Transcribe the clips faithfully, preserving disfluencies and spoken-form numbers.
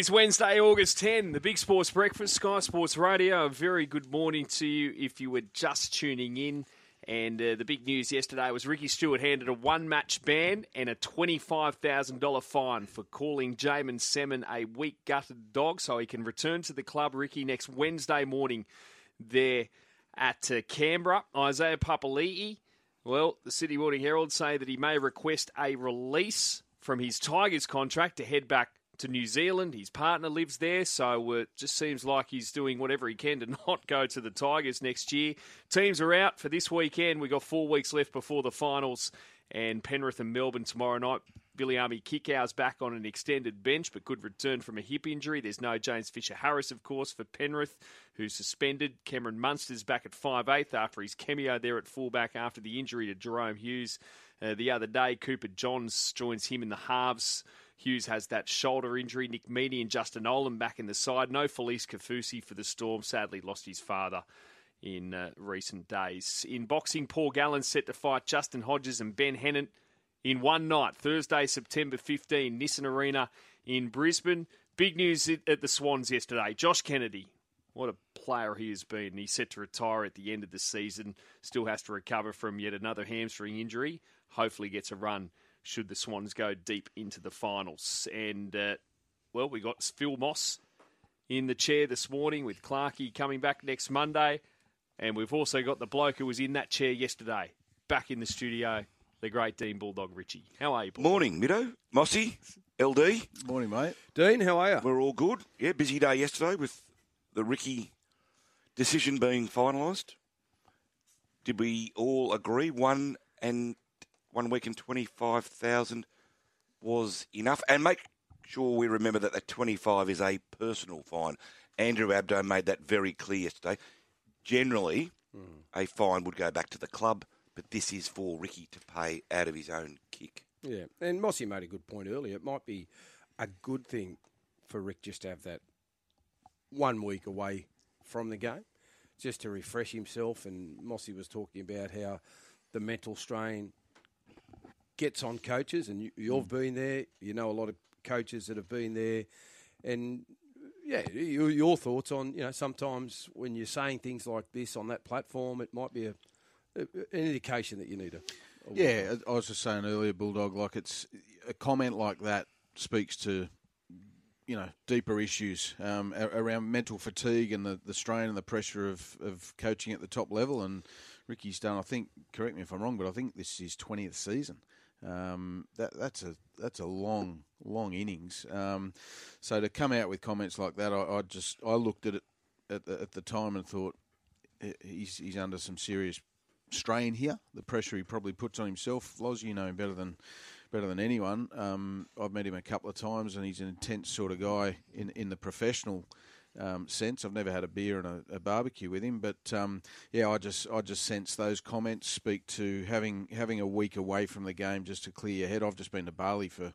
is Wednesday, August tenth, the Big Sports Breakfast, Sky Sports Radio. A very good morning to you if you were just tuning in. And uh, the big news yesterday was Ricky Stewart handed a one-match ban and a twenty-five thousand dollars fine for calling Jaimen Semin a weak-gutted dog, so he can return to the club, Ricky, next Wednesday morning there at uh, Canberra. Isaiah Papali'i, well, the Sydney Morning Herald say that he may request a release from his Tigers contract to head back to New Zealand. His partner lives there, so it uh, just seems like he's doing whatever he can to not go to the Tigers next year. Teams are out for this weekend. We've got four weeks left before the finals, and Penrith and Melbourne tomorrow night. Biliami Kikau's back on an extended bench, but good return from a hip injury. There's no James Fisher-Harris, of course, for Penrith, who's suspended. Cameron Munster's back at five eighth after his cameo there at fullback after the injury to Jahrome Hughes uh, the other day. Cooper Johns joins him in the halves. Hughes has that shoulder injury. Nick Meaney and Justin Olin back in the side. No Felice Kafusi for the Storm. Sadly lost his father in uh, recent days. In boxing, Paul Gallen set to fight Justin Hodges and Ben Hennant in one night, Thursday, September fifteenth, Nissan Arena in Brisbane. Big news at the Swans yesterday. Josh Kennedy, what a player he has been. He's set to retire at the end of the season. Still has to recover from yet another hamstring injury. Hopefully gets a run should the Swans go deep into the finals. And, uh, well, we got Phil Moss in the chair this morning with Clarkey coming back next Monday. And we've also got the bloke who was in that chair yesterday back in the studio, the great Dean Bulldog Richie. How are you, Bulldog? Morning, Middo, Mossy, L D. Morning, mate. Dean, how are you? We're all good. Yeah, busy day yesterday with the Ricky decision being finalised. Did we all agree one and one week and twenty-five thousand was enough? And make sure we remember that that twenty-five is a personal fine. Andrew Abdo made that very clear yesterday. Generally, mm. a fine would go back to the club, but this is for Ricky to pay out of his own kick. Yeah, and Mossy made a good point earlier. It might be a good thing for Rick just to have that one week away from the game, just to refresh himself. And Mossy was talking about how the mental strain gets on coaches, and you, you've been there. You know a lot of coaches that have been there. And, yeah, your thoughts on, you know, sometimes when you're saying things like this on that platform, it might be a... an indication that you need a... Yeah, I was just saying earlier, Bulldog, like it's a comment like that speaks to, you know, deeper issues um, around mental fatigue and the, the strain and the pressure of, of coaching at the top level. And Ricky's done, I think, correct me if I'm wrong, but I think this is his twentieth season. Um, that that's a that's a long, long innings. Um, so to come out with comments like that, I, I just I looked at it at the, at the time and thought he's he's under some serious strain here, the pressure he probably puts on himself. Loz, you know him better than better than anyone. Um, I've met him a couple of times, and he's an intense sort of guy in, in the professional um, sense. I've never had a beer and a, a barbecue with him, but um, yeah, I just I just sense those comments speak to having having a week away from the game just to clear your head. I've just been to Bali for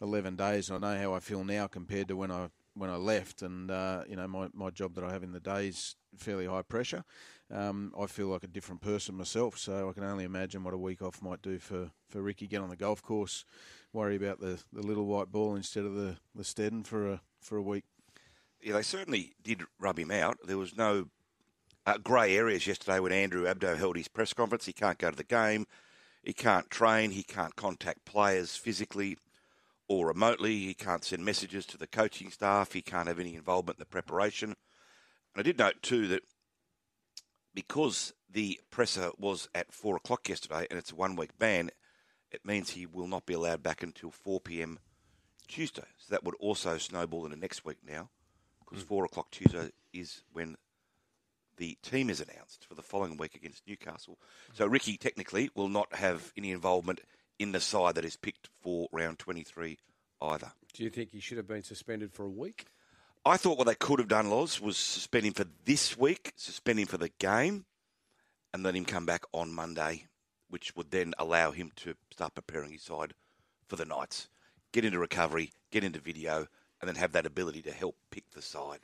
eleven days, and I know how I feel now compared to when I when I left, and uh, you know my, my job that I have in the day is fairly high pressure. Um, I feel like a different person myself, so I can only imagine what a week off might do for, for Ricky. Get on the golf course, worry about the, the little white ball instead of the, the Stedden for a for a week. Yeah, they certainly did rub him out. There was no uh, grey areas yesterday when Andrew Abdo held his press conference. He can't go to the game, he can't train, he can't contact players physically or remotely, he can't send messages to the coaching staff, he can't have any involvement in the preparation. And I did note too that because the presser was at four o'clock yesterday and it's a one-week ban, it means he will not be allowed back until four p.m. Tuesday. So that would also snowball into next week now, because mm. four o'clock Tuesday is when the team is announced for the following week against Newcastle. So Ricky technically will not have any involvement in the side that is picked for round twenty-three either. Do you think he should have been suspended for a week? I thought what they could have done, Loz, was suspend him for this week, suspend him for the game, and let him come back on Monday, which would then allow him to start preparing his side for the Knights, get into recovery, get into video, and then have that ability to help pick the side.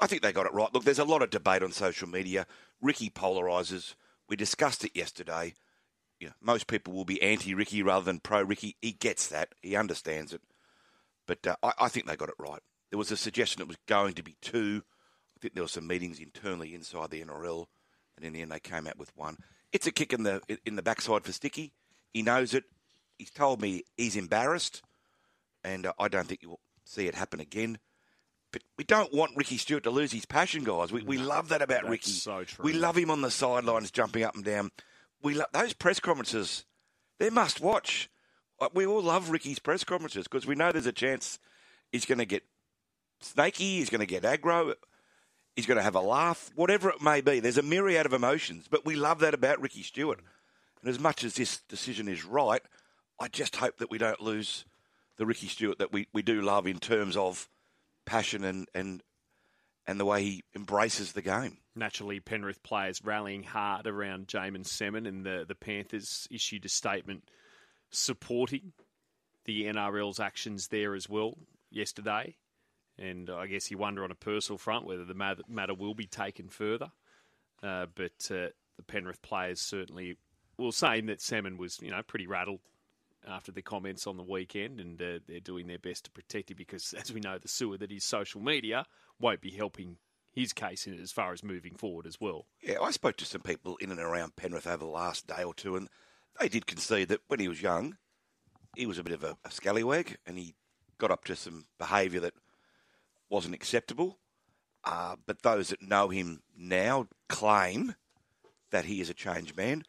I think they got it right. Look, there's a lot of debate on social media. Ricky polarises. We discussed it yesterday. You know, most people will be anti-Ricky rather than pro-Ricky. He gets that. He understands it. But uh, I, I think they got it right. There was a suggestion it was going to be two. I think there were some meetings internally inside the N R L, and in the end they came out with one. It's a kick in the in the backside for Sticky. He knows it. He's told me he's embarrassed, and uh, I don't think you'll see it happen again. But we don't want Ricky Stewart to lose his passion, guys. We we love that about That's Ricky. So true. We love him on the sidelines, jumping up and down. We lo- those press conferences, they're must-watch. We all love Ricky's press conferences because we know there's a chance he's going to get snaky, he's going to get aggro, he's going to have a laugh, whatever it may be. There's a myriad of emotions, but we love that about Ricky Stewart. And as much as this decision is right, I just hope that we don't lose the Ricky Stewart that we, we do love in terms of passion and, and and the way he embraces the game. Naturally, Penrith players rallying hard around Jaimen Semin, and the, the Panthers issued a statement supporting the N R L's actions there as well yesterday. And I guess you wonder on a personal front whether the matter, matter will be taken further. Uh, but uh, the Penrith players certainly will say that Semin was, you know, pretty rattled after the comments on the weekend, and uh, they're doing their best to protect him because, as we know, the sewer that is social media won't be helping his case in as far as moving forward as well. Yeah, I spoke to some people in and around Penrith over the last day or two, and they did concede that when he was young, he was a bit of a, a scallywag, and he got up to some behaviour that wasn't acceptable. Uh, but those that know him now claim that he is a changed man.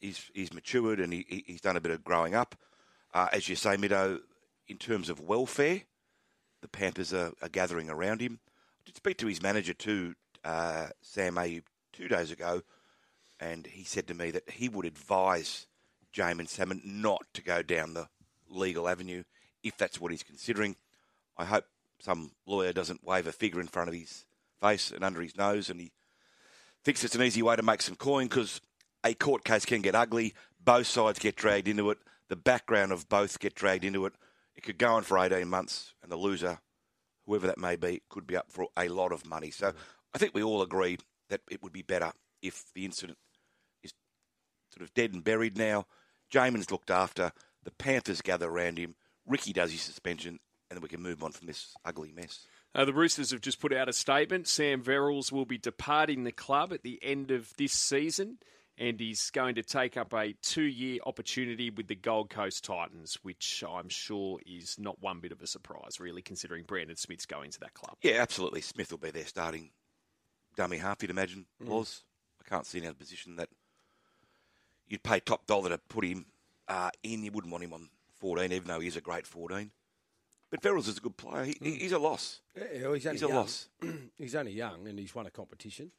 he's he's matured and he he's done a bit of growing up. Uh, as you say, Middo, in terms of welfare, the Panthers are, are gathering around him. I did speak to his manager too, uh, Sam Ayoub, two days ago, and he said to me that he would advise Jaimen Semin not to go down the legal avenue if that's what he's considering. I hope some lawyer doesn't wave a figure in front of his face and under his nose and he thinks it's an easy way to make some coin, because a court case can get ugly. Both sides get dragged into it. The background of both get dragged into it. It could go on for eighteen months, and the loser, whoever that may be, could be up for a lot of money. So I think we all agree that it would be better if the incident is sort of dead and buried now. Jaimen's looked after. The Panthers gather around him. Ricky does his suspension, and then we can move on from this ugly mess. Uh, the Roosters have just put out a statement. Sam Verrills will be departing the club at the end of this season, and he's going to take up a two-year opportunity with the Gold Coast Titans, which I'm sure is not one bit of a surprise, really, considering Brandon Smith's going to that club. Yeah, absolutely. Smith will be there starting dummy half, you'd imagine, Laws. Mm. I can't see in our position that you'd pay top dollar to put him uh, in. You wouldn't want him on fourteen, even though he is a great fourteen. But Verrills is a good player. He, mm. He's a loss. Yeah, well, he's only he's a young. loss. He's only young, and he's won a competition.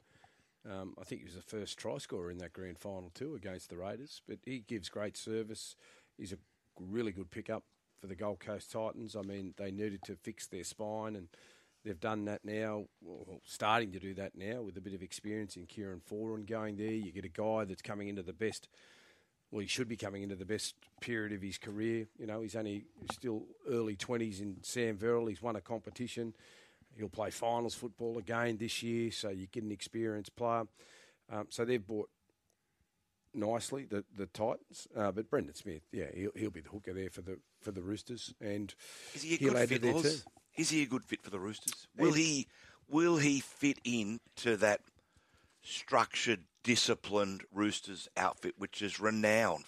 Um, I think he was the first try scorer in that grand final too against the Raiders. But he gives great service. He's a really good pickup for the Gold Coast Titans. I mean, they needed to fix their spine, and they've done that now, well, starting to do that now with a bit of experience in Kieran Foran going there. You get a guy that's coming into the best, well, he should be coming into the best period of his career. You know, he's only still early twenties in Sam Verrills. He's won a competition. He'll play finals football again this year, so you get an experienced player. Um, so they've bought nicely, the the Titans. Uh, but Brendan Smith, yeah, he'll, he'll be the hooker there for the for the Roosters. And is he a good fit? Too. Is he a good fit for the Roosters? Will yeah. he will he fit in to that structured, disciplined Roosters outfit, which is renowned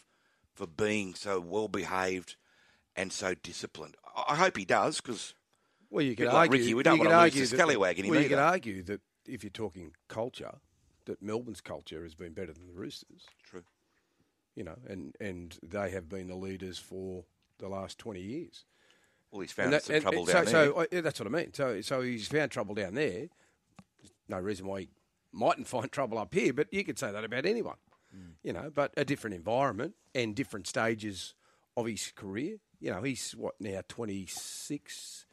for being so well behaved and so disciplined? I hope he does, because. Well, you could like argue. Ricky, we don't you want to argue lose the scallywag anymore. Well, you could argue that if you're talking culture, that Melbourne's culture has been better than the Roosters. True. You know, and, and they have been the leaders for the last twenty years. Well, he's found that, some and, trouble and down so, there. So I, yeah, that's what I mean. So so he's found trouble down there. No reason why he mightn't find trouble up here, but you could say that about anyone. Mm. You know, but a different environment and different stages of his career. You know, he's what now twenty-six.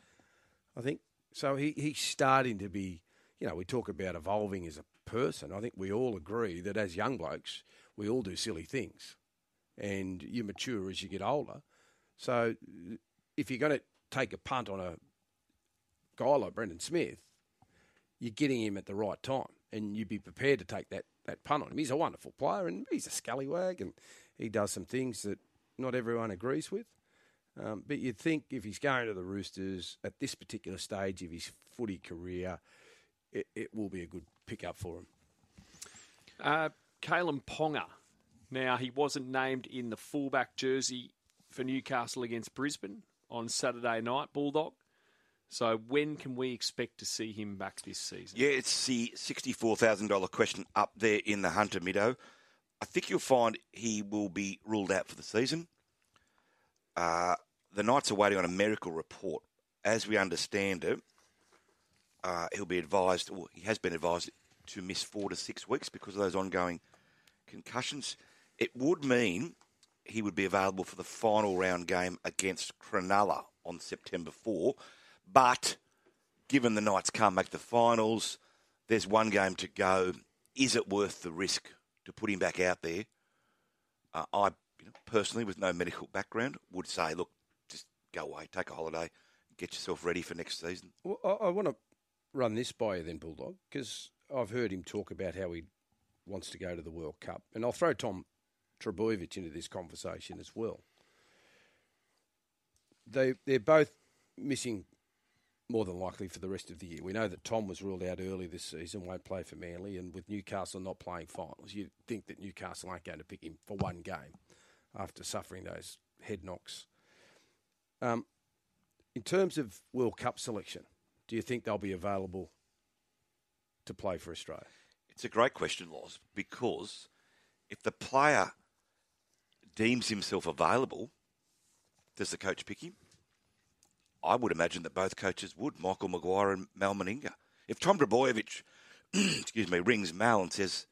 I think so. He, he's starting to be, you know, we talk about evolving as a person. I think we all agree that as young blokes, we all do silly things, and you mature as you get older. So if you're going to take a punt on a guy like Brendan Smith, you're getting him at the right time, and you'd be prepared to take that, that punt on him. He's a wonderful player, and he's a scallywag, and he does some things that not everyone agrees with. Um, but you'd think if he's going to the Roosters at this particular stage of his footy career, it, it will be a good pick-up for him. Uh, Kalyn Ponga. Now, he wasn't named in the fullback jersey for Newcastle against Brisbane on Saturday night, Bulldog. So when can we expect to see him back this season? Yeah, it's the sixty-four thousand dollars question up there in the Hunter Meadow. I think you'll find he will be ruled out for the season. Uh, the Knights are waiting on a medical report. As we understand it, uh, he'll be advised, or he has been advised, to miss four to six weeks because of those ongoing concussions. It would mean he would be available for the final round game against Cronulla on September fourth. But given the Knights can't make the finals, there's one game to go. Is it worth the risk to put him back out there? Uh, I you know, personally, with no medical background, would say, look, just go away, take a holiday, get yourself ready for next season. Well, I, I want to run this by you then, Bulldog, because I've heard him talk about how he wants to go to the World Cup. And I'll throw Tom Trbojevic into this conversation as well. They, they're both missing more than likely for the rest of the year. We know that Tom was ruled out early this season, won't play for Manly, and with Newcastle not playing finals, you'd think that Newcastle aren't going to pick him for one game after suffering those head knocks. Um, in terms of World Cup selection, do you think they'll be available to play for Australia? It's a great question, Loz, because if the player deems himself available, does the coach pick him? I would imagine that both coaches would, Michael Maguire and Mal Meninga. If Tom Trbojevic, excuse me, rings Mal and says,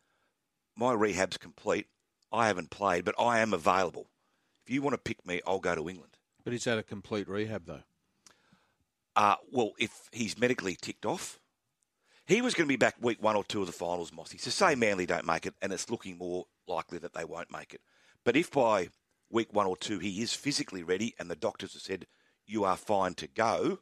my rehab's complete, I haven't played, but I am available. If you want to pick me, I'll go to England. But is that a complete rehab, though? Uh, well, if he's medically ticked off, he was going to be back week one or two of the finals, Mossy. So say Manly don't make it, and it's looking more likely that they won't make it. But if by week one or two he is physically ready and the doctors have said, you are fine to go,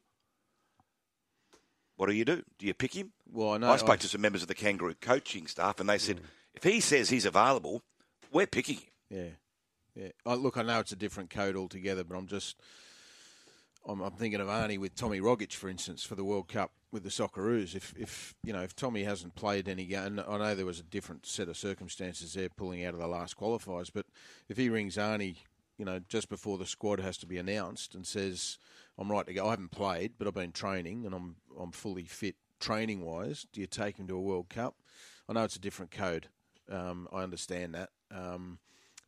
what do you do? Do you pick him? Well, I know I spoke I... to some members of the Kangaroo coaching staff, and they said, mm. if he says he's available, we're picking him. Yeah, yeah. Oh, look, I know it's a different code altogether, but I'm just, I'm, I'm thinking of Arnie with Tommy Rogic, for instance, for the World Cup with the Socceroos. If, if you know, if Tommy hasn't played any game, and I know there was a different set of circumstances there, pulling out of the last qualifiers, but if he rings Arnie, you know, just before the squad has to be announced and says, I'm right to go. I haven't played, but I've been training and I'm I'm fully fit training-wise. Do you take him to a World Cup? I know it's a different code. Um, I understand that, um,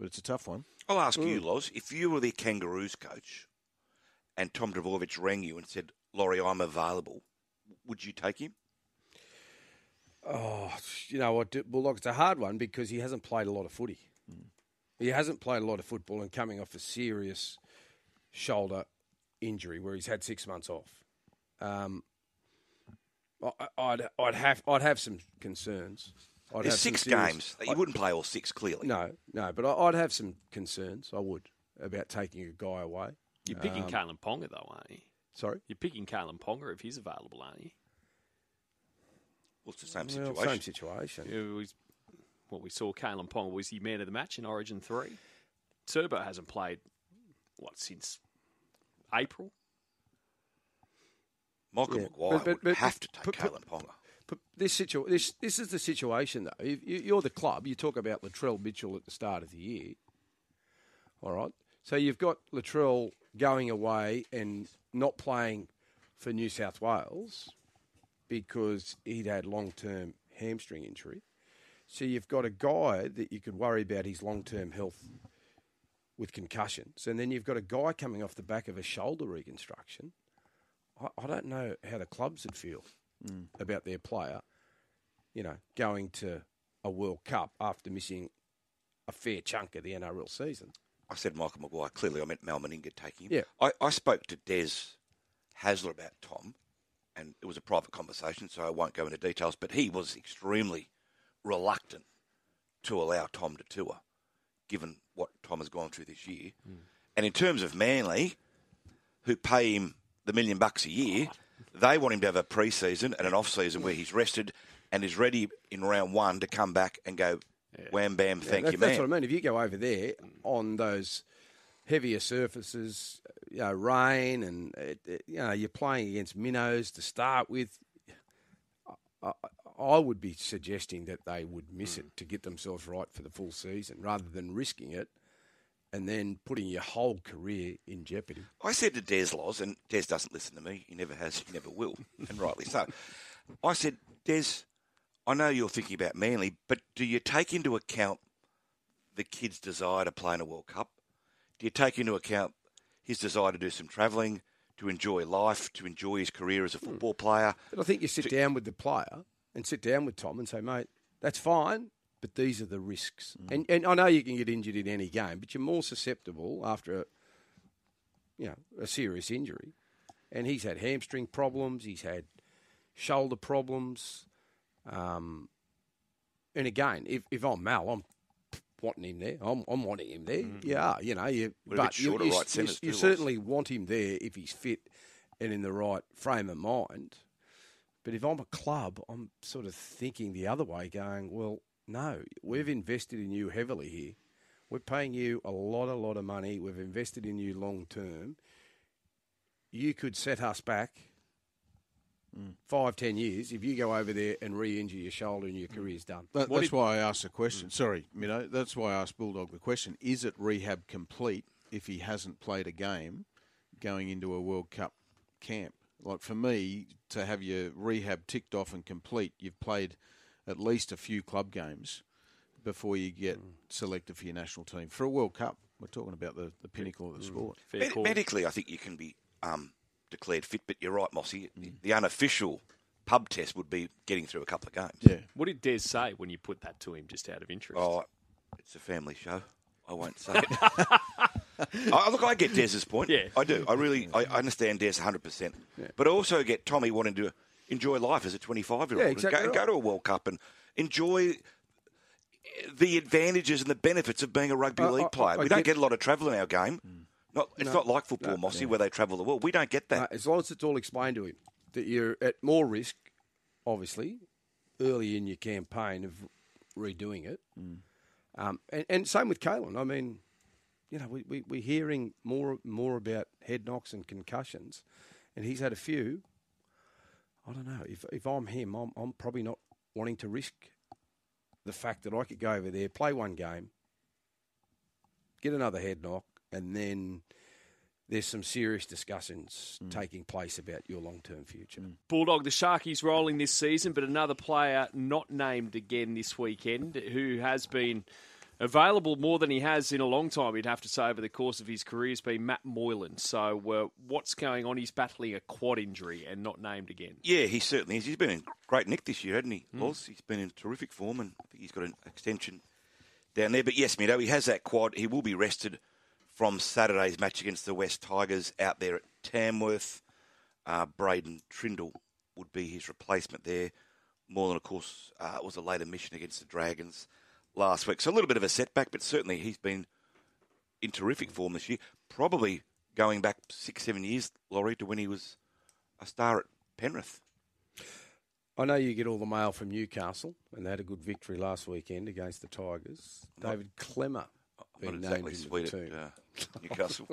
but it's a tough one. I'll ask Ooh. you, Loz, if you were the Kangaroos coach and Tom Trbojevic rang you and said, Laurie, I'm available, would you take him? Oh, you know what, Bulldog, it's a hard one because he hasn't played a lot of footy. Mm. He hasn't played a lot of football and coming off a serious shoulder injury where he's had six months off. Um, I, I'd I'd have I'd have some concerns. I'd There's have six some serious, games. You I, wouldn't play all six, clearly. No, no. But I, I'd have some concerns. I would about taking a guy away. You're picking um, Kalyn Ponga though, aren't you? Sorry, you're picking Kalyn Ponga if he's available, aren't you? Well, it's the same situation. Well, same situation. Yeah, he's Well, we saw Kalyn Ponga was the man of the match in Origin three. Turbo hasn't played, what, since April? Michael yeah, Maguire but, but, would but, have to take but, Kalyn Ponga. But this, situa- this, this is the situation, though. If you're the club. You talk about Latrell Mitchell at the start of the year. All right? So you've got Latrell going away and not playing for New South Wales because he'd had long-term hamstring injury. So you've got a guy that you could worry about his long-term health with concussions. And then you've got a guy coming off the back of a shoulder reconstruction. I, I don't know how the clubs would feel mm. about their player, you know, going to a World Cup after missing a fair chunk of the N R L season. I said Michael Maguire. Clearly I meant Mal Meninga taking him. Yeah. I, I spoke to Des Hasler about Tom, and it was a private conversation, so I won't go into details, but he was extremely reluctant to allow Tom to tour, given what Tom has gone through this year. Mm. And in terms of Manly, who pay him the million bucks a year, they want him to have a pre-season and an off-season where he's rested and is ready in round one to come back and go, yeah. wham, bam, yeah, thank that, you, man. That's what I mean. If you go over there on those heavier surfaces, you know, rain, and it, it, you know, you're playing against minnows to start with. I, I would be suggesting that they would miss mm. it to get themselves right for the full season, rather than risking it and then putting your whole career in jeopardy. I said to Des Loz, and Des doesn't listen to me. He never has. He never will, and rightly so. I said, Des, I know you're thinking about Manly, but do you take into account the kid's desire to play in a World Cup? Do you take into account his desire to do some travelling, to enjoy life, to enjoy his career as a football player? But I think you sit to... down with the player and sit down with Tom and say, mate, that's fine, but these are the risks. Mm. And and I know you can get injured in any game, but you're more susceptible after a, you know, a serious injury. And he's had hamstring problems. He's had shoulder problems. Um, and again, if, if I'm Mal, I'm wanting him there. I'm, I'm wanting him there. Mm-hmm. Yeah, you know, you, but you, you, right you, you certainly want him there if he's fit and in the right frame of mind. But if I'm a club, I'm sort of thinking the other way, going, well, no, we've invested in you heavily here. We're paying you a lot, a lot of money. We've invested in you long term. You could set us back Mm. five, ten years, if you go over there and re-injure your shoulder and your career's done. That, that's did... why I asked the question. Mm. Sorry, you know, that's why I asked Bulldog the question. Is it rehab complete if he hasn't played a game going into a World Cup camp? Like, for me, to have your rehab ticked off and complete, you've played at least a few club games before you get mm. selected for your national team. For a World Cup, we're talking about the, the pinnacle of the mm. sport. Med- medically, I think you can be... Um, declared fit, but you're right, Mossy. Mm. The unofficial pub test would be getting through a couple of games. Yeah. What did Des say when you put that to him, just out of interest? Oh, it's a family show. I won't say it. I, look, I get Des's point. Yeah. I do. I really, I understand Des one hundred percent. Yeah. But I also get Tommy wanting to enjoy life as a twenty-five-year-old yeah, exactly and, go, right. and go to a World Cup and enjoy the advantages and the benefits of being a rugby uh, league player. I, I, I we get... don't get a lot of travel in our game. Mm. Not, it's no, not like football, no, Mossy, yeah. where they travel the world. We don't get that. No, as long as it's all explained to him, that you're at more risk, obviously, early in your campaign of redoing it. Mm. Um, and, and same with Kalyn. I mean, you know, we, we, we're hearing more more about head knocks and concussions, and he's had a few. I don't know. If if I'm him, I'm, I'm probably not wanting to risk the fact that I could go over there, play one game, get another head knock, and then there's some serious discussions mm. taking place about your long-term future. Mm. Bulldog, the Sharkies rolling this season, but another player not named again this weekend who has been available more than he has in a long time, you'd have to say, over the course of his career has been Matt Moylan. So uh, what's going on? He's battling a quad injury and not named again. Yeah, he certainly is. He's been in great nick this year, hasn't he? Mm. Also, he's been in terrific form, and I think he's got an extension down there. But yes, Mido, he has that quad. He will be rested from Saturday's match against the West Tigers out there at Tamworth. Uh, Braden Trindle would be his replacement there. Moreland, of course, uh, was a late admission against the Dragons last week. So a little bit of a setback, but certainly he's been in terrific form this year. Probably going back six, seven years, Laurie, to when he was a star at Penrith. I know you get all the mail from Newcastle, and they had a good victory last weekend against the Tigers. David Klemmer. Not exactly sweet at uh, Newcastle.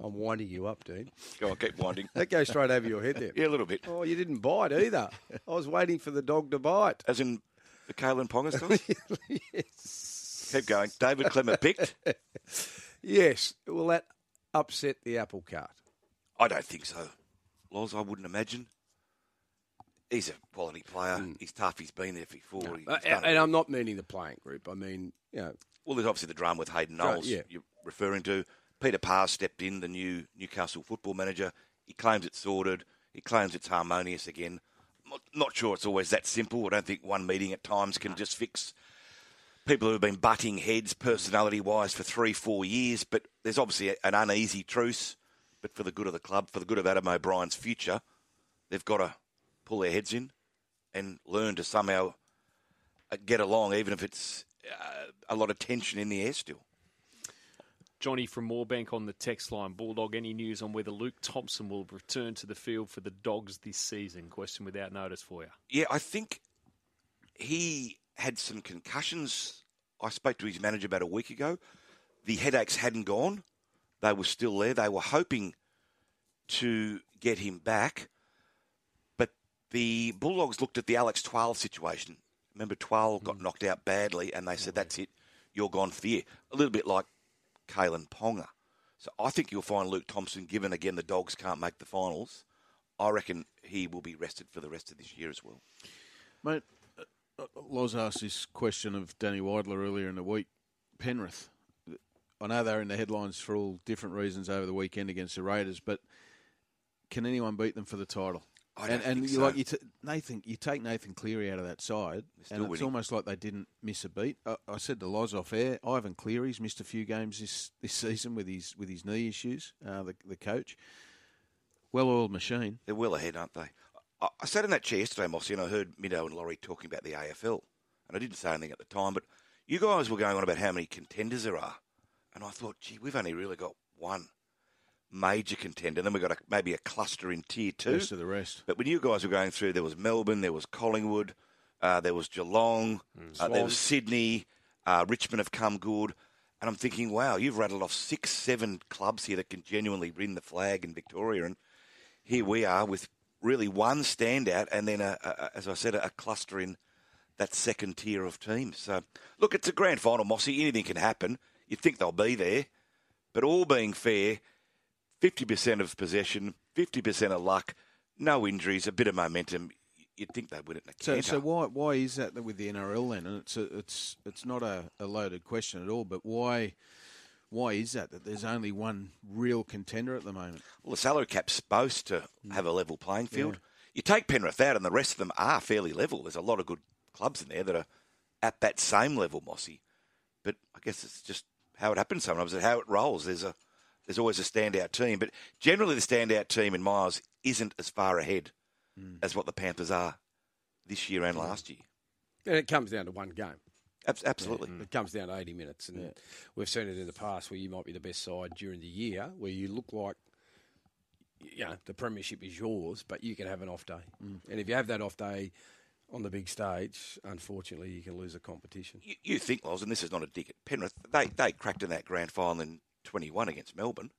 I'm winding you up, Dean. Go on, keep winding. That goes straight over your head there. Yeah, a little bit. Oh, you didn't bite either. I was waiting for the dog to bite. As in the Kalyn Ponga stuff? Yes. Keep going. David Klemmer picked? Yes. Will that upset the apple cart? I don't think so, Loz. I wouldn't imagine. He's a quality player. Mm. He's tough. He's been there before. No. He's uh, done and it. I'm not meaning the playing group. I mean, you know. Well, there's obviously the drama with Hayden Knowles yeah. you're referring to. Peter Parr stepped in, the new Newcastle football manager. He claims it's sorted. He claims it's harmonious again. Not, not sure it's always that simple. I don't think one meeting at times can just fix people who have been butting heads personality-wise for three, four years. But there's obviously an uneasy truce. But for the good of the club, for the good of Adam O'Brien's future, they've got to pull their heads in and learn to somehow get along, even if it's Uh, a lot of tension in the air still. Johnny from Moorbank on the text line. Bulldog, any news on whether Luke Thompson will return to the field for the Dogs this season? Question without notice for you. Yeah, I think he had some concussions. I spoke to his manager about a week ago. the headaches hadn't gone. They were still there. They were hoping to get him back. But the Bulldogs looked at the Alex Twale situation. Remember, Twale got mm. knocked out badly, and they said, that's it, you're gone for the year. A little bit like Kalyn Ponga. So I think you'll find Luke Thompson, given, again, the Dogs can't make the finals, I reckon he will be rested for the rest of this year as well. Mate, Loz asked this question of Danny Widler earlier in the week. Penrith, I know they're in the headlines for all different reasons over the weekend against the Raiders, but can anyone beat them for the title? I don't and and think you, so. like you, t- Nathan, you take Nathan Cleary out of that side, and winning. It's almost like they didn't miss a beat. I, I said to Loz off air, Ivan Cleary's missed a few games this, this season with his with his knee issues. Uh, the the coach, well-oiled machine. They're well ahead, aren't they? I, I sat in that chair yesterday, Mossy, and I heard Middo and Laurie talking about the A F L, and I didn't say anything at the time, but you guys were going on about how many contenders there are, and I thought, gee, we've only really got one major contender. Then we've got a, maybe a cluster in Tier two. Rest of the rest. But when you guys were going through, there was Melbourne, there was Collingwood, uh, there was Geelong, mm. uh, there was Sydney, uh, Richmond have come good. And I'm thinking, wow, you've rattled off six, seven clubs here that can genuinely win the flag in Victoria. And here we are with really one standout and then, a, a, as I said, a, a cluster in that second tier of teams. So, look, it's a grand final, Mossy. Anything can happen. You'd think they'll be there. But all being fair, fifty percent of possession, fifty percent of luck, no injuries, a bit of momentum. You'd think they'd win it in a canter. So, so why why is that with the N R L then? And it's a, it's it's not a, a loaded question at all, but why why is that, that there's only one real contender at the moment? Well, the salary cap's supposed to have a level playing field. Yeah. You take Penrith out and the rest of them are fairly level. There's a lot of good clubs in there that are at that same level, Mossy. But I guess it's just how it happens sometimes and how it rolls. There's a... There's always a standout team, but generally the standout team in my eyes isn't as far ahead mm. as what the Panthers are this year and last year. And it comes down to one game. Ab- absolutely. Yeah, it comes down to eighty minutes. And yeah. we've seen it in the past where you might be the best side during the year, where you look like, you know, the premiership is yours, but you can have an off day. Mm. And if you have that off day on the big stage, unfortunately, you can lose the competition. You, you think, Loz, and this is not a dig at Penrith, they, they cracked in that grand final in twenty-one against Melbourne,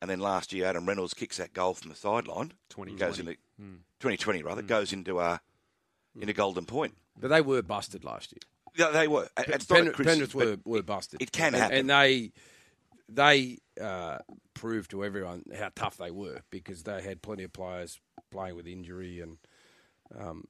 and then last year Adam Reynolds kicks that goal from the sideline. twenty goes into mm. twenty twenty rather mm. goes into uh, mm. into Golden Point. But they were busted last year. Yeah, they were. It's Pen- not Pen- Penrith were, were busted. It can and, happen, and they they uh, proved to everyone how tough they were because they had plenty of players playing with injury, and um,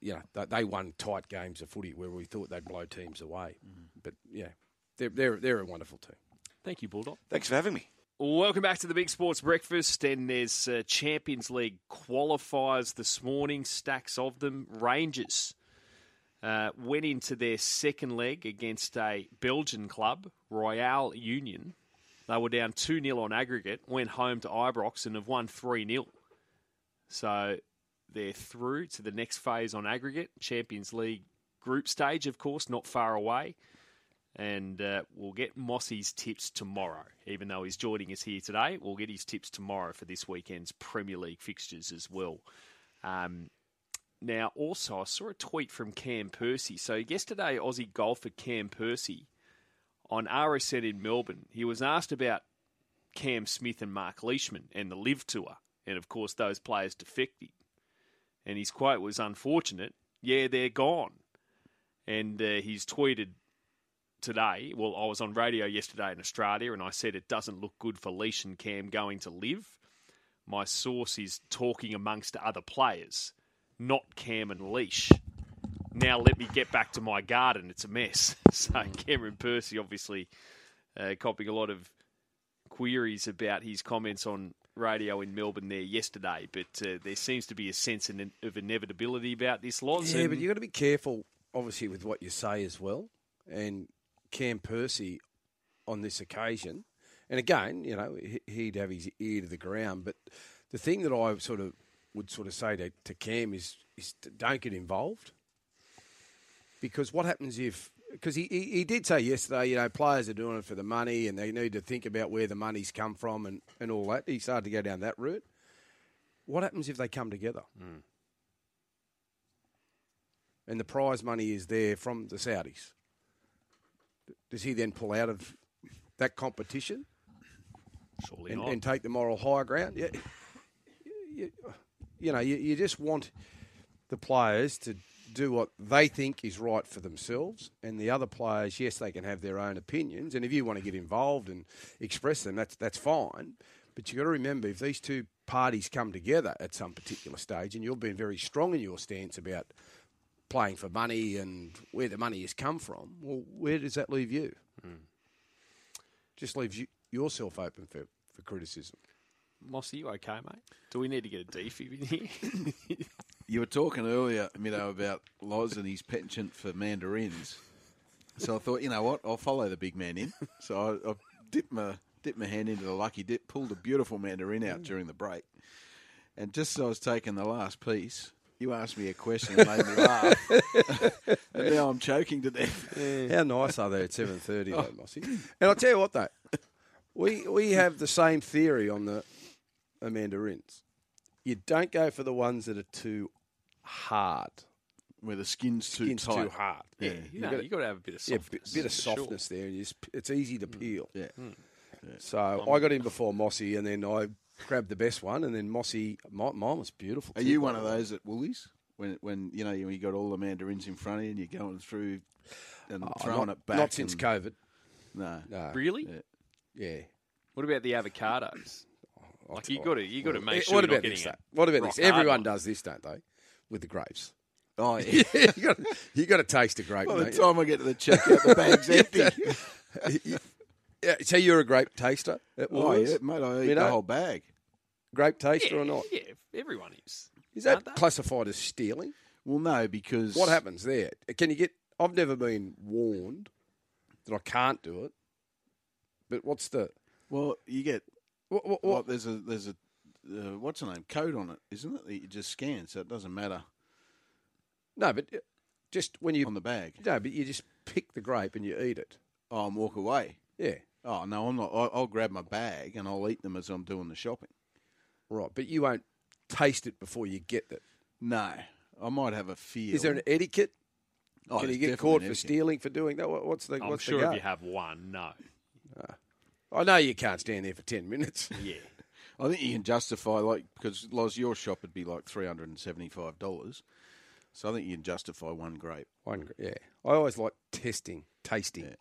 you know they, they won tight games of footy where we thought they'd blow teams away. Mm. But yeah, they're they're they're a wonderful team. Thank you, Bulldog. Thanks for having me. Welcome back to the Big Sports Breakfast. And there's uh, Champions League qualifiers this morning, stacks of them. Rangers uh, went into their second leg against a Belgian club, Royale Union. They were down two nil on aggregate, went home to Ibrox and have won three nil. So they're through to the next phase on aggregate. Champions League group stage, of course, not far away. And uh, we'll get Mossy's tips tomorrow. Even though he's joining us here today, we'll get his tips tomorrow for this weekend's Premier League fixtures as well. Um, now, also, I saw a tweet from Cam Percy. So yesterday, Aussie golfer Cam Percy on R S N in Melbourne, he was asked about Cam Smith and Mark Leishman and the Live Tour. And, of course, those players defected. And his quote was, unfortunate, yeah, they're gone. And uh, he's tweeted today, well, I was on radio yesterday in Australia and I said it doesn't look good for Leish and Cam going to Live. My source is talking amongst other players, not Cam and Leish. Now let me get back to my garden. It's a mess. So Cameron Percy obviously uh, copying a lot of queries about his comments on radio in Melbourne there yesterday. But uh, there seems to be a sense in, of inevitability about this, Loz. Yeah, and but you've got to be careful, obviously, with what you say as well. And Cam Percy on this occasion, and again, you know, he'd have his ear to the ground, but the thing that I sort of would sort of say to, to Cam is, is to don't get involved, because what happens if, because he, he, he did say yesterday, you know, players are doing it for the money and they need to think about where the money's come from and, and all that. He started to go down that route. What happens if they come together? Mm. And the prize money is there from the Saudis. Does he then pull out of that competition Surely and, not. and take the moral high ground. Yeah, you, you know, you, you just want the players to do what they think is right for themselves, and the other players, yes, they can have their own opinions, and if you want to get involved and express them, that's that's fine. But you've got to remember, if these two parties come together at some particular stage, and you've been very strong in your stance about playing for money and where the money has come from, well, where does that leave you? Mm. Just leaves you, yourself open for, for criticism. Moss, are you okay, mate? Do we need to get a D F I B in here? You were talking earlier, Mido, about Loz and his penchant for mandarins. So I thought, you know what, I'll follow the big man in. So I, I dipped my dipped my hand into the lucky dip, pulled a beautiful mandarin out during the break. And just as I was taking the last piece, you asked me a question and made me laugh. And now I'm choking to death. Yeah. How nice are they at seven thirty, oh. though, Mossy? And I'll tell you what, though. We, we have the same theory on the mandarins. You don't go for the ones that are too hard. Where the skin's too skin's tight. Skin's too hard. Yeah, yeah. You've no, got, you got to have a bit of softness. Yeah, a bit of softness sure. there. And you just, it's easy to peel. Mm. Yeah. Mm. yeah. So I'm I got in before Mossy, and then I grabbed the best one, and then Mossy, my, mine was beautiful. Are too, you one of those at Woolies? When, when you know, you got all the mandarins in front of you, and you're going through and oh, throwing not, it back. Not since and, COVID. No. no. Really? Yeah. yeah. What about the avocados? Like you got to, you got to make sure what you're about not getting this, it. What about this? Everyone does this, don't they? With the grapes. Oh yeah, yeah you got you got to taste a grape. By the time you? I get to the checkout, the bag's empty. Yeah, so you're a grape taster? At oh yeah, mate, I eat you know, the whole bag. Grape taster yeah, or not? Yeah, everyone is. Is that classified as stealing? Well, no, because what happens there? Can you get? I've never been warned that I can't do it. But what's the? Well, you get. What, what, what? Well, there's a there's a uh, what's the name code on it, isn't it? That you just scan, so it doesn't matter. No, but just when you on the bag. No, but you just pick the grape and you eat it. Oh, and walk away. Yeah. Oh no, I'm not. I'll, I'll grab my bag and I'll eat them as I'm doing the shopping. Right, but you won't taste it before you get it. No, I might have a feel. Is there an etiquette? Oh, Can you get caught for stealing for doing that? What's the? I'm what's sure the if you have one, no. No. I know you can't stand there for ten minutes. Yeah. I think you can justify, like, because, Loz, your shop would be like three hundred seventy-five dollars. So I think you can justify one grape. One grape, yeah. I always like testing, tasting yeah.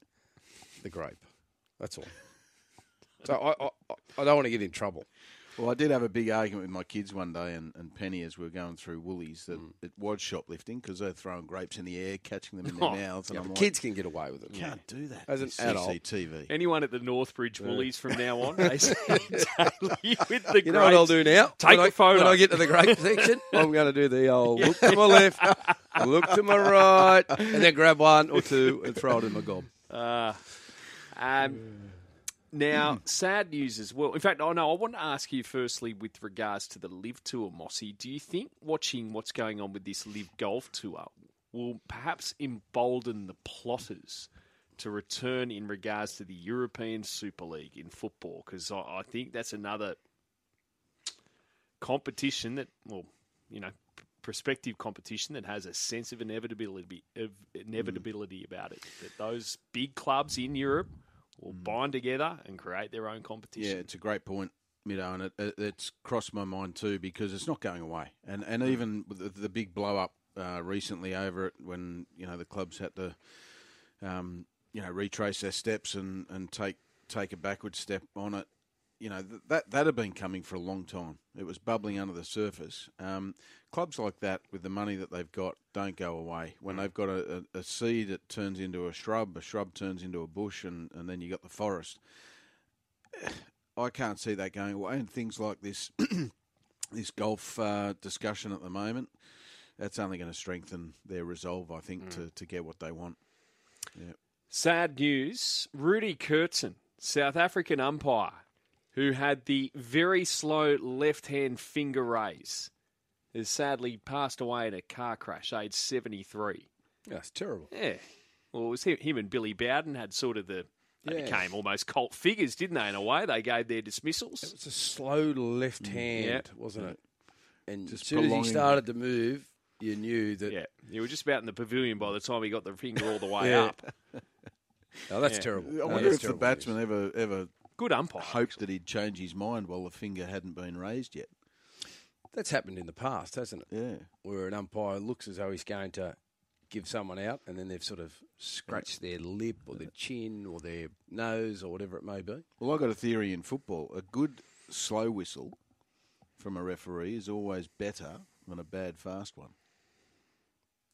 the grape. That's all. So I, I, I don't want to get in trouble. Well, I did have a big argument with my kids one day and, and Penny as we were going through Woolies that mm. it was shoplifting because they're throwing grapes in the air, catching them in their oh, mouths. And yeah, I'm like, kids can get away with it. You can't do that. As an adult. C C T V. Anyone at the Northbridge Woolies from now on, they say, you with the grapes. You know what I'll do now? Take when a photo. I, when I get to the grape section, I'm going to do the old look to my left, look to my right, and then grab one or two and throw it in my gob. Uh, um... Now, sad news as well. In fact, I oh know I want to ask you firstly with regards to the Live Tour, Mossy. Do you think watching what's going on with this Live Golf Tour will perhaps embolden the plotters to return in regards to the European Super League in football? Because I, I think that's another competition that, well, you know, p- prospective competition that has a sense of inevitability, of inevitability mm. about it. That those big clubs in Europe will bind together and create their own competition. Yeah, it's a great point, Mido, and it, it, it's crossed my mind too because it's not going away. And and even the, the big blow up uh, recently over it, when you know the clubs had to, um, you know, retrace their steps and, and take take a backward step on it. You know th- that that had been coming for a long time. It was bubbling under the surface. Um, clubs like that, with the money that they've got, don't go away. When they've got a, a, a seed, it turns into a shrub. A shrub turns into a bush, and, and then you got the forest. I can't see that going away. And things like this, this golf uh, discussion at the moment, that's only going to strengthen their resolve, I think, mm. to to get what they want. Yeah. Sad news: Rudi Kurtson, South African umpire, who had the very slow left-hand finger raise, has sadly passed away in a car crash, aged seventy-three. That's terrible. Yeah. Well, it was him, him and Billy Bowden had sort of the... They yes. became almost cult figures, didn't they, in a way? They gave their dismissals. It was a slow left hand, yeah. wasn't it? And just as soon as he started to move, you knew that... Yeah, you were just about in the pavilion by the time he got the finger all the way yeah. up. Oh, that's yeah. terrible. I wonder no, if the batsman ever ever good umpire hoped actually. that he'd change his mind while the finger hadn't been raised yet. That's happened in the past, hasn't it? Yeah. Where an umpire looks as though he's going to give someone out, and then they've sort of scratched their lip or their chin or their nose or whatever it may be. Well, I've got a theory in football. A good slow whistle from a referee is always better than a bad fast one.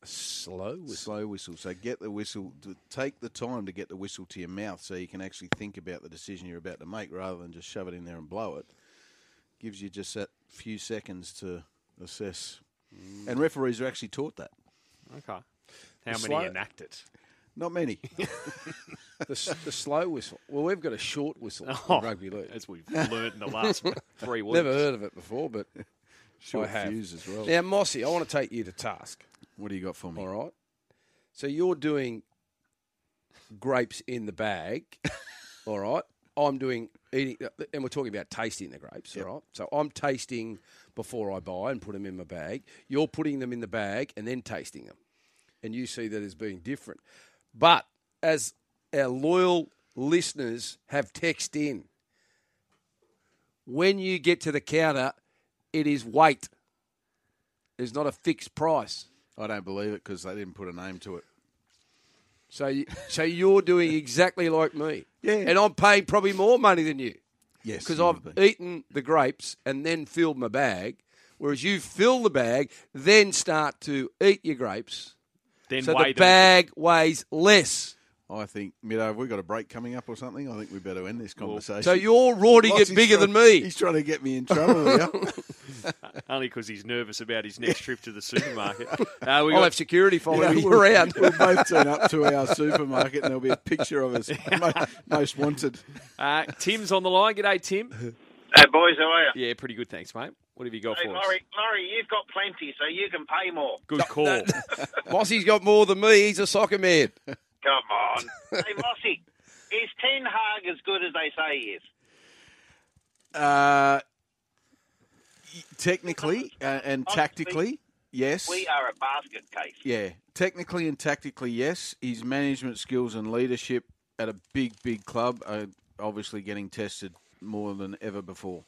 A slow whistle? Slow whistle. So get the whistle, to take the time to get the whistle to your mouth so you can actually think about the decision you're about to make rather than just shove it in there and blow it. Gives you just that few seconds to assess. Mm. And referees are actually taught that. Okay. How the many enact it? Not many. the, the slow whistle. Well, we've got a short whistle oh, in rugby league. As we've learned in the last three weeks. Never heard of it before, but short I have. Fuse as well. Now, Mossy, I want to take you to task. What do you got for me? All right. So you're doing grapes in the bag, all right? I'm doing eating, and we're talking about tasting the grapes, yep. all right? So I'm tasting before I buy and put them in my bag. You're putting them in the bag and then tasting them. And you see that as being different. But as our loyal listeners have texted in, when you get to the counter, it is weight. There's not a fixed price. I don't believe it because they didn't put a name to it. So you, so you're doing exactly like me. Yeah. And I'm paying probably more money than you. Yes. Because I've be. eaten the grapes and then filled my bag, whereas you fill the bag, then start to eat your grapes. Then so the bag them. weighs less. I think, Middo, have we got a break coming up or something? I think we better end this conversation. Well, so you're rorting it bigger trying, than me. He's trying to get me in trouble here. Only because he's nervous about his next trip to the supermarket. Uh, we I'll got, have security following you know, we'll, around. We'll both turn up to our supermarket and there'll be a picture of us, most wanted. Uh, Tim's on the line. G'day, Tim. Hey, boys, how are you? Yeah, pretty good, thanks, mate. What have you got hey, for Murray, us? Murray, you've got plenty, so you can pay more. Good call. Mossy's got more than me. He's a soccer man. Come on. Hey, Mossy, is Ten Hag as good as they say he is? Uh, technically uh, and Honestly, tactically, yes. We are a basket case. Yeah, technically and tactically, yes. His management skills and leadership at a big, big club are obviously getting tested more than ever before.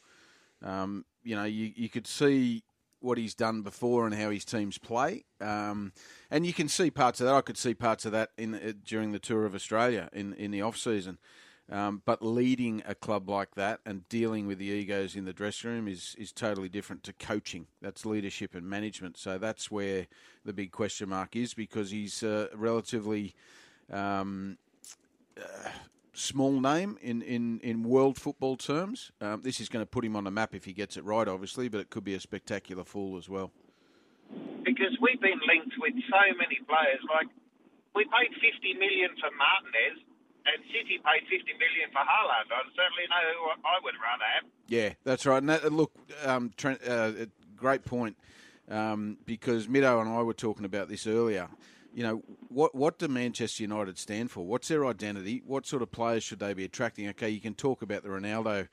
Um, you know, you, you could see what he's done before and how his teams play. Um, and you can see parts of that. I could see parts of that in uh, during the tour of Australia in, in the off-season. Um, but leading a club like that and dealing with the egos in the dressing room is, is totally different to coaching. That's leadership and management. So that's where the big question mark is because he's uh, relatively... Um, uh, small name in, in, in world football terms. Um, this is going to put him on the map if he gets it right, obviously, but it could be a spectacular fall as well. Because we've been linked with so many players. Like, we paid fifty million dollars for Martinez, and City paid fifty million dollars for Haaland. I certainly know who I would rather have. Yeah, that's right. And that, look, um, Trent, uh, great point, um, because Middo and I were talking about this earlier. You know, what what do Manchester United stand for? What's their identity? What sort of players should they be attracting? Okay, you can talk about the Ronaldo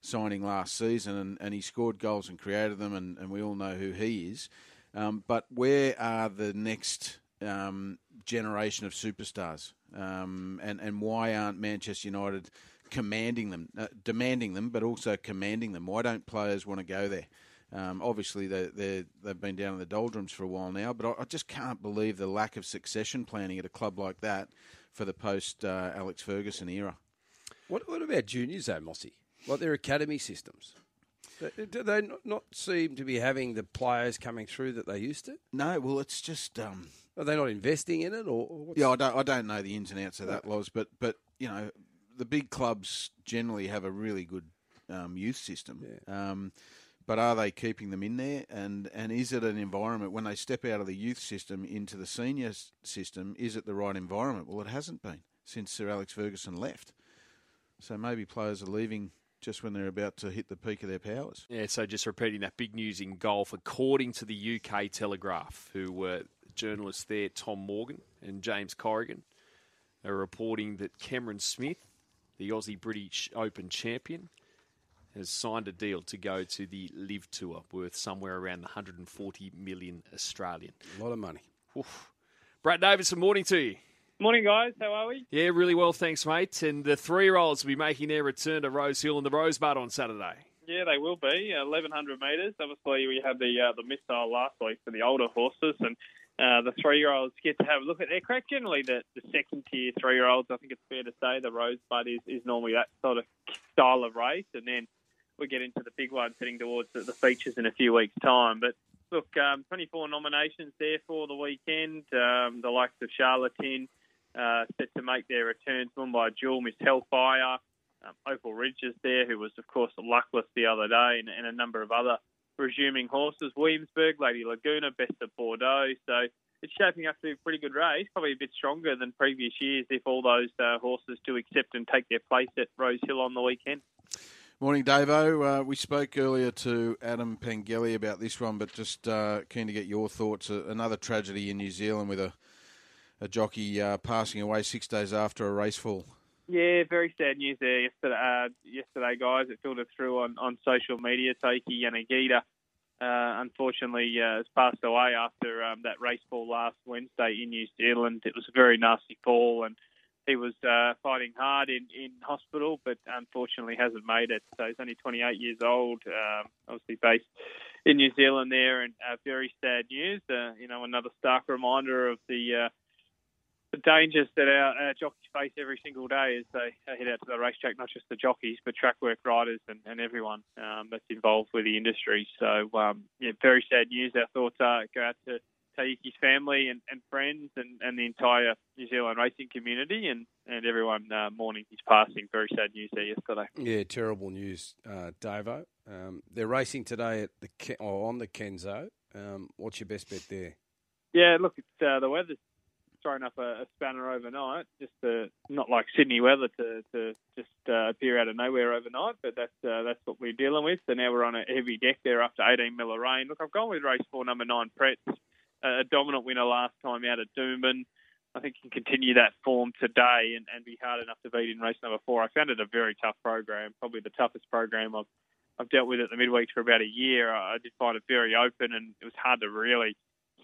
signing last season and, and he scored goals and created them and, and we all know who he is. Um, but where are the next um, generation of superstars? Um, and, and why aren't Manchester United commanding them, uh, demanding them, but also commanding them? Why don't players want to go there? Um, obviously, they, they, they've been down in the doldrums for a while now, but I, I just can't believe the lack of succession planning at a club like that for the post-Alex uh, Ferguson era. What, what about juniors, though, Mossy? Like their academy systems? Do they not seem to be having the players coming through that they used to? No, well, it's just... Um, Are they not investing in it? or? or what's yeah, I don't, I don't know the ins and outs of that, Loz, but, but, you know, the big clubs generally have a really good um, youth system. Yeah. Um But are they keeping them in there? And, and is it an environment, when they step out of the youth system into the senior system, is it the right environment? Well, it hasn't been since Sir Alex Ferguson left. So maybe players are leaving just when they're about to hit the peak of their powers. Yeah, so just repeating that big news in golf, according to the U K Telegraph, who were journalists there, Tom Morgan and James Corrigan, are reporting that Cameron Smith, the Aussie British Open champion, has signed a deal to go to the Live Tour worth somewhere around one hundred forty million Australian. A lot of money. Oof. Brad Davidson, morning to you. Morning, guys. How are we? Yeah, really well, thanks, mate. And the three-year-olds will be making their return to Rose Hill and the Rosebud on Saturday. Yeah, they will be. eleven hundred metres. Obviously, we had the uh, the missile last week for the older horses, and uh, the three-year-olds get to have a look at their crack. Generally, the, the second-tier three-year-olds, I think it's fair to say, the Rosebud is, is normally that sort of style of race, and then we get into the big ones heading towards the, the features in a few weeks' time. But look, um, twenty-four nominations there for the weekend. Um, the likes of Charlatan, Uh, set to make their returns, Mumbai Jewel, Miss Hellfire, um, Opal Ridge is there, who was, of course, luckless the other day, and, and a number of other resuming horses, Williamsburg, Lady Laguna, Best of Bordeaux. So it's shaping up to be a pretty good race, probably a bit stronger than previous years if all those uh, horses do accept and take their place at Rose Hill on the weekend. Morning, Davo. Uh, we spoke earlier to Adam Pengelly about this one, but just uh, keen to get your thoughts. Uh, another tragedy in New Zealand with a A jockey uh, passing away six days after a racefall. Yeah, very sad news there yesterday, uh, yesterday guys. It filtered through on, on social media. Taiki Yanagida, uh, unfortunately, uh, has passed away after um, that racefall last Wednesday in New Zealand. It was a very nasty fall, and he was uh, fighting hard in, in hospital, but unfortunately hasn't made it. So he's only twenty-eight years old, um, obviously based in New Zealand there, and uh, very sad news. Uh, you know, another stark reminder of the... Uh, The dangers that our, our jockeys face every single day as they head out to the racetrack, not just the jockeys, but track work riders and, and everyone um, that's involved with the industry. So, um, yeah, very sad news. Our thoughts are, go out to Taiki's family and, and friends and, and the entire New Zealand racing community and, and everyone uh, mourning his passing. Very sad news there yesterday. Yeah, terrible news, uh, Davo. Um, they're racing today at the Ken- or on the Kenzo. Um, what's your best bet there? Yeah, look, it's, uh, the weather's thrown up a, a spanner overnight, just uh, not like Sydney weather to, to just uh, appear out of nowhere overnight, but that's uh, that's what we're dealing with. So now we're on a heavy deck there after eighteen mil of rain. Look, I've gone with race four, number nine, Pretz, a dominant winner last time out of Doomben. I think he can continue that form today and, and be hard enough to beat in race number four. I found it a very tough program, probably the toughest program I've, I've dealt with at the midweek for about a year. I did find it very open and it was hard to really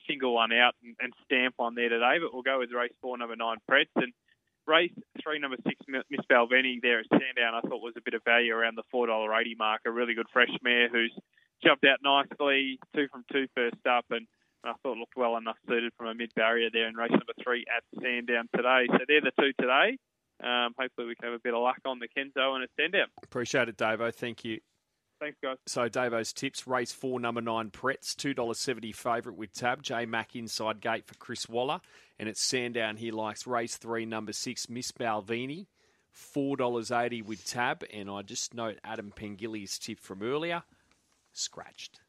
single one out and, and stamp on there today, but we'll go with race four, number nine, Pretz, and race three, number six, Miss Balvini there at Sandown. I thought was a bit of value around the four dollars eighty mark. A really good fresh mare who's jumped out nicely, two from two first up, and I thought looked well enough suited from a mid barrier there in race number three at Sandown today. So they're the two today. Um, hopefully we can have a bit of luck on the Kenzo and a Sandown. Appreciate it, Davo. Thank you. Thanks, guys. So, Davo's tips, race four, number nine, Pretz, two dollars seventy favourite with Tab, J Mack inside gate for Chris Waller, and it's Sandown he likes, race three, number six, Miss Balvini, four dollars eighty with Tab, and I just note Adam Pengilly's tip from earlier, scratched.